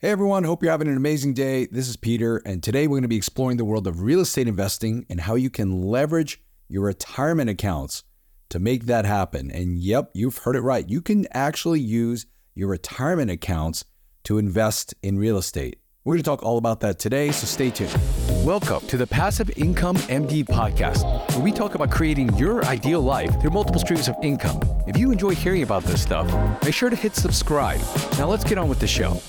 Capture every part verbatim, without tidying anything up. Hey everyone, hope you're having an amazing day. This is Peter, and today we're going to be exploring the world of real estate investing and how you can leverage your retirement accounts to make that happen. And yep, you've heard it right. You can actually use your retirement accounts to invest in real estate. We're going to talk all about that today, so stay tuned. Welcome to the Passive Income M D podcast, where we talk about creating your ideal life through multiple streams of income. If you enjoy hearing about this stuff, make sure to hit subscribe. Now let's get on with the show.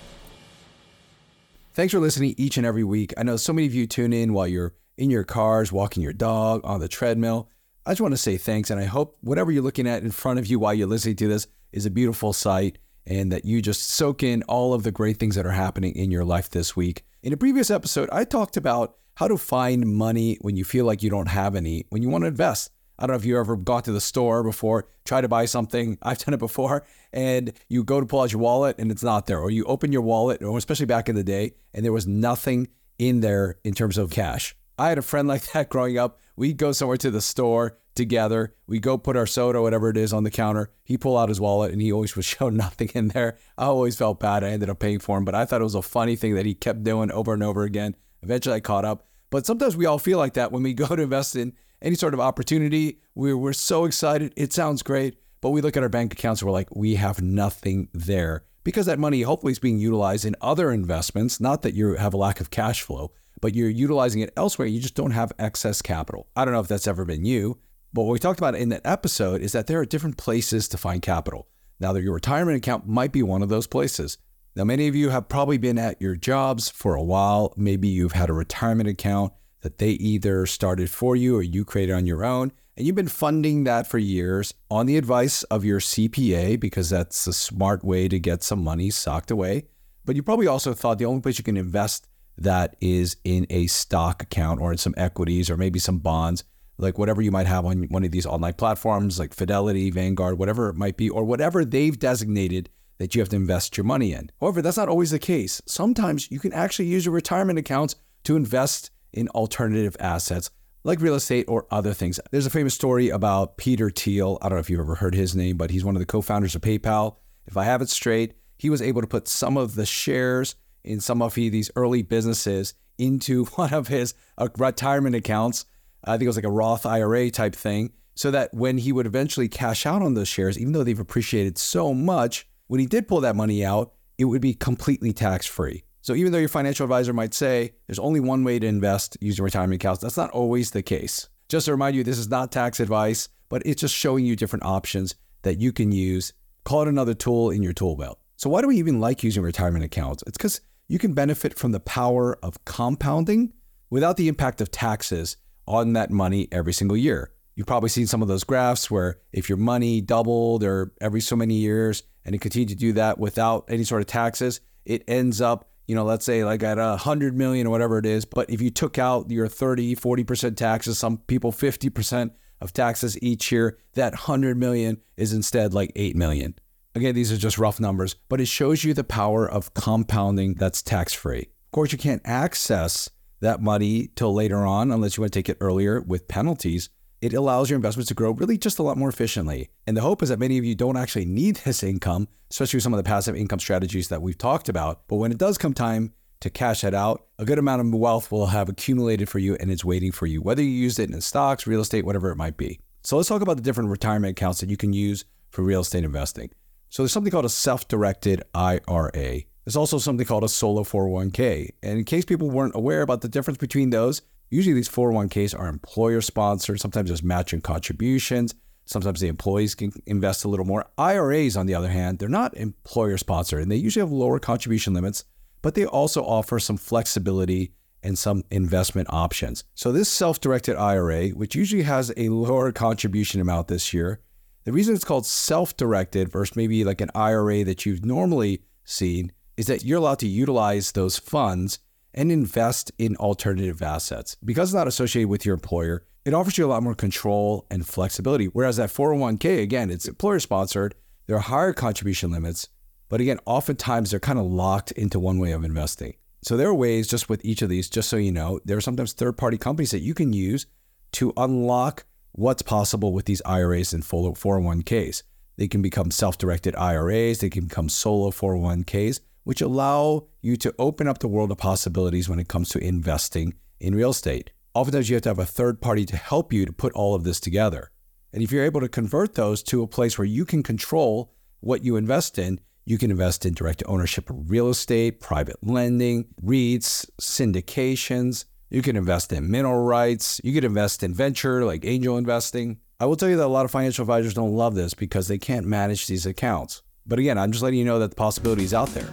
Thanks for listening each and every week. I know so many of you tune in while you're in your cars, walking your dog, on the treadmill. I just want to say thanks, and I hope whatever you're looking at in front of you while you're listening to this is a beautiful sight and that you just soak in all of the great things that are happening in your life this week. In a previous episode, I talked about how to find money when you feel like you don't have any, when you want to invest. I don't know if you ever got to the store before, try to buy something. I've done it before. And you go to pull out your wallet and it's not there. Or you open your wallet, or especially back in the day, and there was nothing in there in terms of cash. I had a friend like that growing up. We'd go somewhere to the store together. We'd go put our soda, whatever it is, on the counter. He'd pull out his wallet and he always would show nothing in there. I always felt bad. I ended up paying for him. But I thought it was a funny thing that he kept doing over and over again. Eventually I caught up. But sometimes we all feel like that when we go to invest in any sort of opportunity. We're, we're so excited. It sounds great. But we look at our bank accounts and we're like, we have nothing there. Because that money hopefully is being utilized in other investments. Not that you have a lack of cash flow, but you're utilizing it elsewhere. You just don't have excess capital. I don't know if that's ever been you. But what we talked about in that episode is that there are different places to find capital. Now, that your retirement account might be one of those places. Now, many of you have probably been at your jobs for a while. Maybe you've had a retirement account that they either started for you or you created on your own, and you've been funding that for years on the advice of your C P A, because that's a smart way to get some money socked away. But you probably also thought the only place you can invest that is in a stock account or in some equities or maybe some bonds, like whatever you might have on one of these online platforms like Fidelity, Vanguard, whatever it might be, or whatever they've designated that you have to invest your money in. However, that's not always the case. Sometimes you can actually use your retirement accounts to invest in alternative assets like real estate or other things. There's a famous story about Peter Thiel. I don't know if you've ever heard his name, but he's one of the co-founders of PayPal. If I have it straight, he was able to put some of the shares in some of he, these early businesses into one of his uh, retirement accounts. I think it was like a Roth I R A type thing, so that when he would eventually cash out on those shares, even though they've appreciated so much, when he did pull that money out, it would be completely tax-free. So even though your financial advisor might say there's only one way to invest using retirement accounts, that's not always the case. Just to remind you, this is not tax advice, but it's just showing you different options that you can use. Call it another tool in your tool belt. So why do we even like using retirement accounts? It's because you can benefit from the power of compounding without the impact of taxes on that money every single year. You've probably seen some of those graphs where if your money doubled or every so many years and it continued to do that without any sort of taxes, it ends up, you know, let's say like at a hundred million or whatever it is. But if you took out your thirty, forty percent taxes, some people fifty percent of taxes each year, that hundred million is instead like eight million. Again, these are just rough numbers, but it shows you the power of compounding that's tax-free. Of course, you can't access that money till later on, unless you want to take it earlier with penalties. It allows your investments to grow really just a lot more efficiently. And the hope is that many of you don't actually need this income, especially with some of the passive income strategies that we've talked about. But when it does come time to cash that out, a good amount of wealth will have accumulated for you and it's waiting for you, whether you used it in stocks, real estate, whatever it might be. So let's talk about the different retirement accounts that you can use for real estate investing. So there's something called a self-directed I R A. There's also something called a solo four oh one k. And in case people weren't aware about the difference between those, usually these four oh one k's are employer-sponsored. Sometimes there's matching contributions. Sometimes the employees can invest a little more. I R As, on the other hand, they're not employer-sponsored, and they usually have lower contribution limits, but they also offer some flexibility and some investment options. So this self-directed I R A, which usually has a lower contribution amount this year, the reason it's called self-directed versus maybe like an I R A that you've normally seen is that you're allowed to utilize those funds and invest in alternative assets. Because it's not associated with your employer, it offers you a lot more control and flexibility. Whereas that four oh one k, again, it's employer-sponsored. There are higher contribution limits, but again, oftentimes they're kind of locked into one way of investing. So there are ways just with each of these, just so you know, there are sometimes third-party companies that you can use to unlock what's possible with these I R As and four oh one k's. They can become self-directed I R As, they can become solo four oh one k's, which allow you to open up the world of possibilities when it comes to investing in real estate. Oftentimes, you have to have a third party to help you to put all of this together. And if you're able to convert those to a place where you can control what you invest in, you can invest in direct ownership of real estate, private lending, REITs, syndications. You can invest in mineral rights. You could invest in venture, like angel investing. I will tell you that a lot of financial advisors don't love this because they can't manage these accounts. But again, I'm just letting you know that the possibility is out there.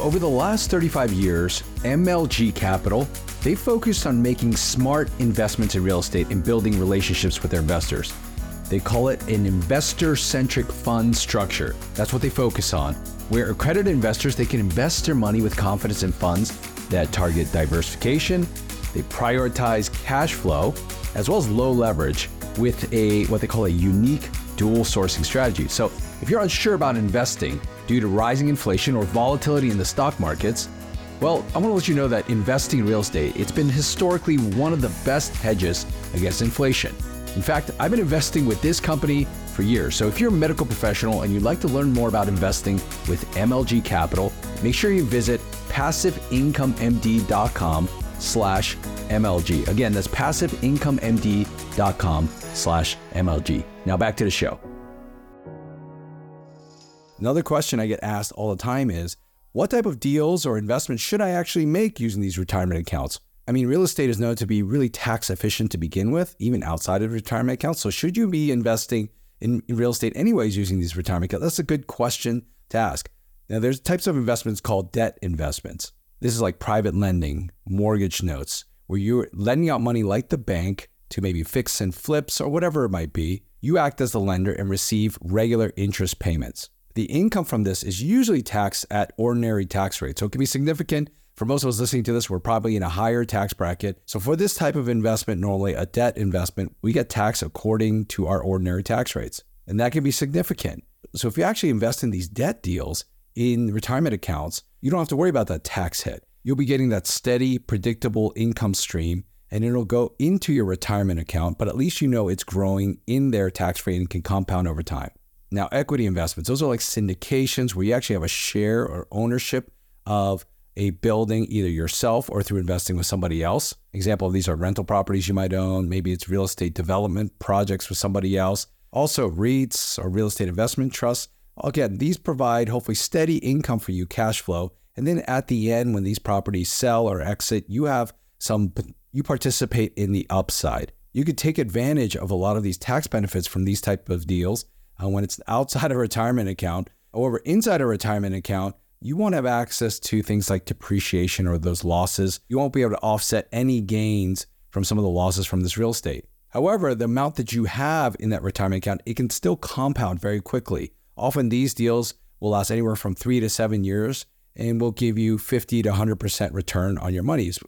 Over the last thirty-five years, M L G Capital, they focused on making smart investments in real estate and building relationships with their investors. They call it an investor-centric fund structure. That's what they focus on, where accredited investors, they can invest their money with confidence in funds that target diversification. They prioritize cash flow, as well as low leverage with a what they call a unique dual sourcing strategy. So if you're unsure about investing due to rising inflation or volatility in the stock markets, well, I want to let you know that investing in real estate, it's been historically one of the best hedges against inflation. In fact, I've been investing with this company for years. So if you're a medical professional and you'd like to learn more about investing with M L G Capital, make sure you visit passive income m d dot com slash M L G. Again, that's passive income m d dot com slash M L G. Now back to the show. Another question I get asked all the time is, what type of deals or investments should I actually make using these retirement accounts? I mean, real estate is known to be really tax efficient to begin with, even outside of retirement accounts. So should you be investing in, in real estate anyways using these retirement accounts? That's a good question to ask. Now, there's types of investments called debt investments. This is like private lending, mortgage notes, where you're lending out money like the bank to maybe fix and flips or whatever it might be. You act as the lender and receive regular interest payments. The income from this is usually taxed at ordinary tax rates, so it can be significant. For most of us listening to this, we're probably in a higher tax bracket. So for this type of investment, normally a debt investment, we get taxed according to our ordinary tax rates. And that can be significant. So if you actually invest in these debt deals in retirement accounts, you don't have to worry about that tax hit. You'll be getting that steady, predictable income stream, and it'll go into your retirement account, but at least you know it's growing in there tax-free and can compound over time. Now, equity investments, those are like syndications where you actually have a share or ownership of a building, either yourself or through investing with somebody else. Example of these are rental properties you might own. Maybe it's real estate development projects with somebody else. Also REITs or real estate investment trusts. Again, these provide hopefully steady income for you, cash flow. And then at the end, when these properties sell or exit, you have some, you participate in the upside. You could take advantage of a lot of these tax benefits from these type of deals uh, when it's outside a retirement account. However, inside a retirement account, you won't have access to things like depreciation or those losses. You won't be able to offset any gains from some of the losses from this real estate. However, the amount that you have in that retirement account, it can still compound very quickly. Often these deals will last anywhere from three to seven years and will give you fifty to one hundred percent return on your money. Of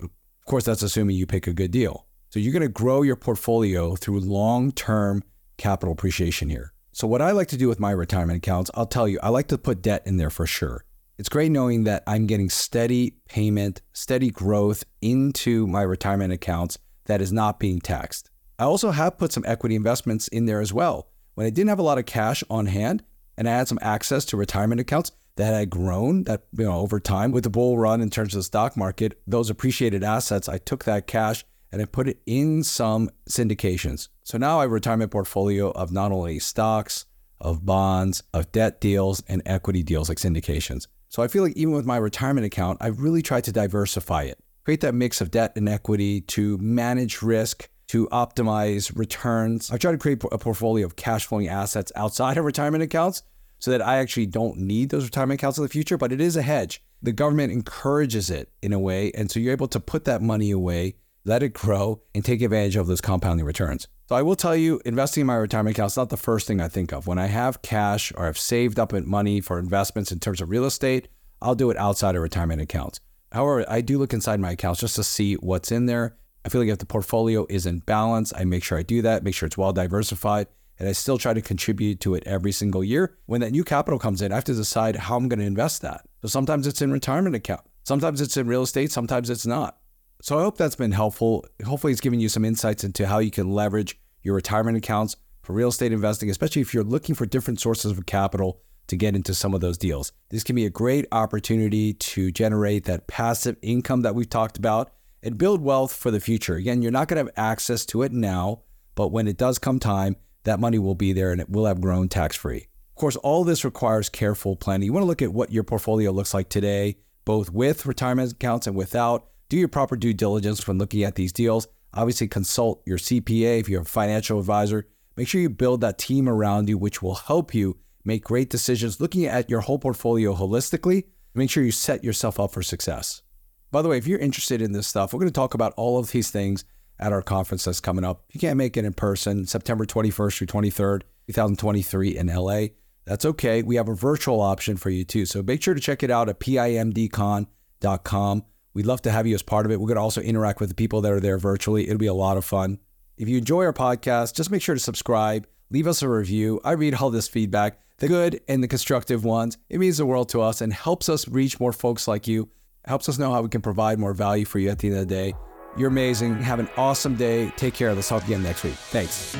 course, that's assuming you pick a good deal. So you're going to grow your portfolio through long-term capital appreciation here. So what I like to do with my retirement accounts, I'll tell you, I like to put debt in there for sure. It's great knowing that I'm getting steady payment, steady growth into my retirement accounts that is not being taxed. I also have put some equity investments in there as well. When I didn't have a lot of cash on hand and I had some access to retirement accounts that had grown that, you know, over time with the bull run in terms of the stock market, those appreciated assets, I took that cash and I put it in some syndications. So now I have a retirement portfolio of not only stocks, of bonds, of debt deals, and equity deals like syndications. So I feel like even with my retirement account, I've really tried to diversify it, create that mix of debt and equity to manage risk, to optimize returns. I try to create a portfolio of cash flowing assets outside of retirement accounts so that I actually don't need those retirement accounts in the future, but it is a hedge. The government encourages it in a way. And so you're able to put that money away, let it grow, and take advantage of those compounding returns. So I will tell you, investing in my retirement account is not the first thing I think of. When I have cash or I've saved up money for investments in terms of real estate, I'll do it outside of retirement accounts. However, I do look inside my accounts just to see what's in there. I feel like if the portfolio is in balance, I make sure I do that, make sure it's well diversified, and I still try to contribute to it every single year. When that new capital comes in, I have to decide how I'm going to invest that. So sometimes it's in retirement account, sometimes it's in real estate, sometimes it's not. So I hope that's been helpful. Hopefully it's given you some insights into how you can leverage your retirement accounts for real estate investing, especially if you're looking for different sources of capital to get into some of those deals. This can be a great opportunity to generate that passive income that we've talked about and build wealth for the future. Again, you're not going to have access to it now, but when it does come time, that money will be there and it will have grown tax-free. Of course, all of this requires careful planning. You want to look at what your portfolio looks like today, both with retirement accounts and without. Do your proper due diligence when looking at these deals. Obviously, consult your C P A if you're a financial advisor. Make sure you build that team around you, which will help you make great decisions, looking at your whole portfolio holistically. Make sure you set yourself up for success. By the way, if you're interested in this stuff, we're going to talk about all of these things at our conference that's coming up. If you can't make it in person, September twenty-first through twenty-third, twenty twenty-three in L A, that's okay. We have a virtual option for you too. So make sure to check it out at P I M D con dot com. We'd love to have you as part of it. We're going to also interact with the people that are there virtually. It'll be a lot of fun. If you enjoy our podcast, just make sure to subscribe, leave us a review. I read all this feedback, the good and the constructive ones. It means the world to us and helps us reach more folks like you. It helps us know how we can provide more value for you at the end of the day. You're amazing. Have an awesome day. Take care. Let's talk again next week. Thanks.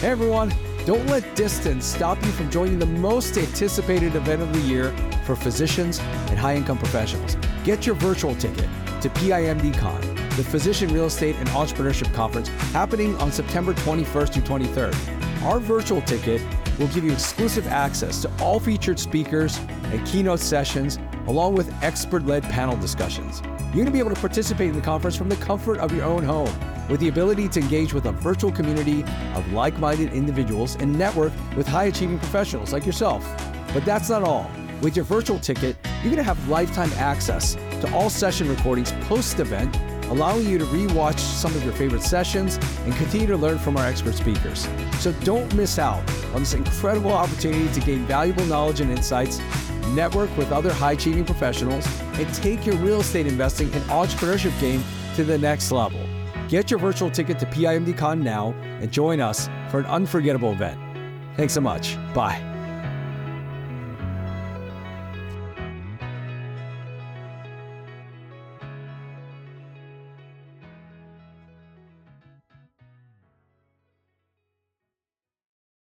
Hey everyone, don't let distance stop you from joining the most anticipated event of the year for physicians and high-income professionals. Get your virtual ticket to P I M D Con, the Physician Real Estate and Entrepreneurship Conference, happening on September twenty-first through twenty-third. Our virtual ticket will give you exclusive access to all featured speakers and keynote sessions, along with expert-led panel discussions. You're going to be able to participate in the conference from the comfort of your own home, with the ability to engage with a virtual community of like-minded individuals and network with high-achieving professionals like yourself. But that's not all. With your virtual ticket, you're going to have lifetime access to all session recordings post-event, allowing you to re-watch some of your favorite sessions and continue to learn from our expert speakers. So don't miss out on this incredible opportunity to gain valuable knowledge and insights, network with other high-achieving professionals, and take your real estate investing and entrepreneurship game to the next level. Get your virtual ticket to P I M D Con now and join us for an unforgettable event. Thanks so much. Bye.